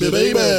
baby, baby. I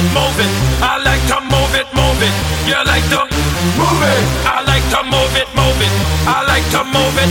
it, move it. I like to move it, move it. You like to move it. I like to move it, move it. I like to move it,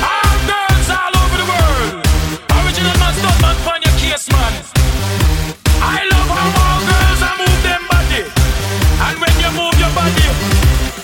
All girls all over the world. Original man, stop man, find your case, man. I love how all girls I move them body. And when you move your body,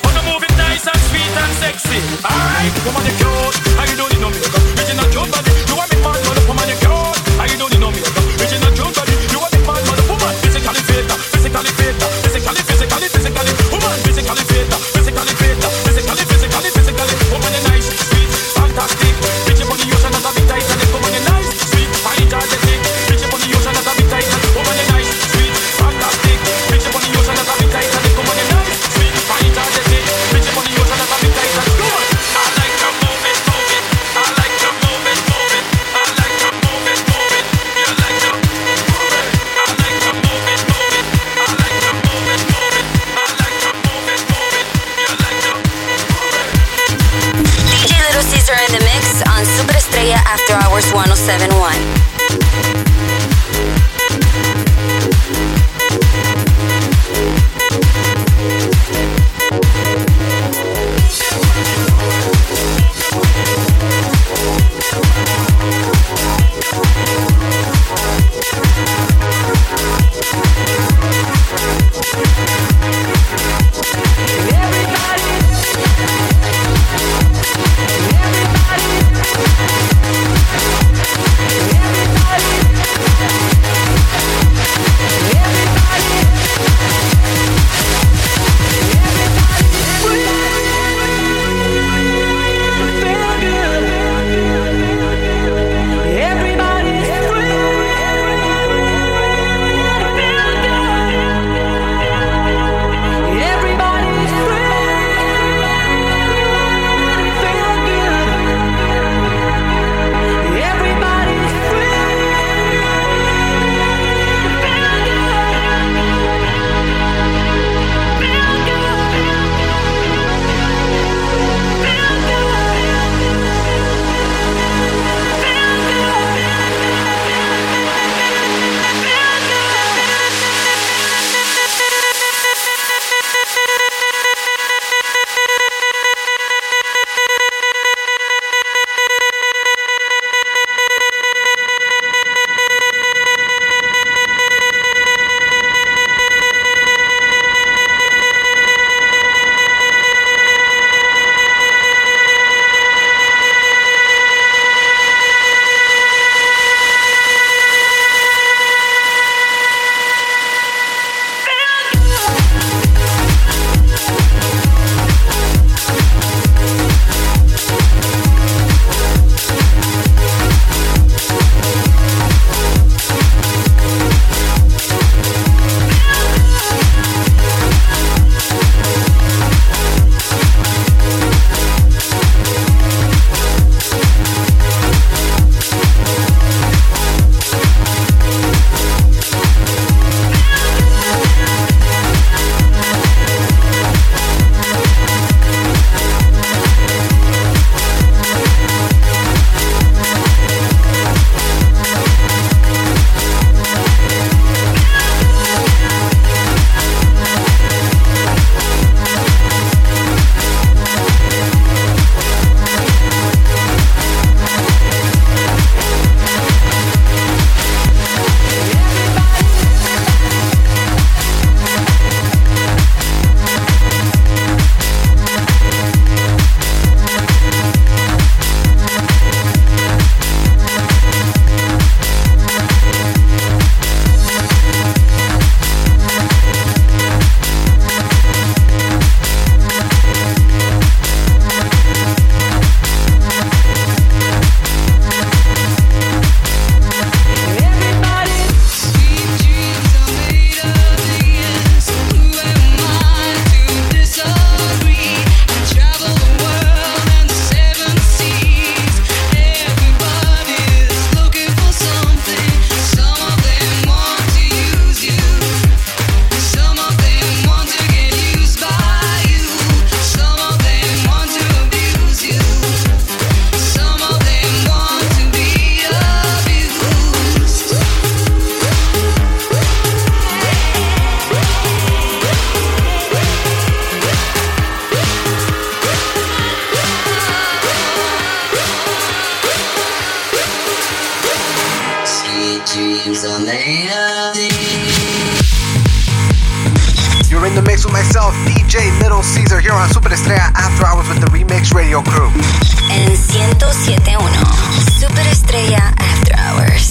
wanna move it nice and sweet and sexy. Alright, woman you cute, how you don't need no makeup. Original cute body, you want me mad, mother woman you cute, how you don't need no makeup. Original cute body, you want me mad, mother woman. Physically fit, physically fit, physically, physically, physically, woman, physically fit, physically fit, physically, physically, physically, woman you nice, sweet, fantastic. Bitch upon the ocean and a bit tight and woman you nice, sweet, I enjoy the thing. Bitch upon the ocean and a bit tight and woman you nice, sweet, fantastic. Bitch upon the ocean and a bit tight and woman you nice, sweet, I enjoy the thing. Bitch upon the ocean and a bit tight and go on. In the mix on Superestrella After Hours 107.1. dreams are made of these. You're in the mix with myself, DJ Little Caesar, here on Superestrella After Hours with the Remix Radio Crew. En 107.1 Superestrella After Hours.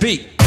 beat.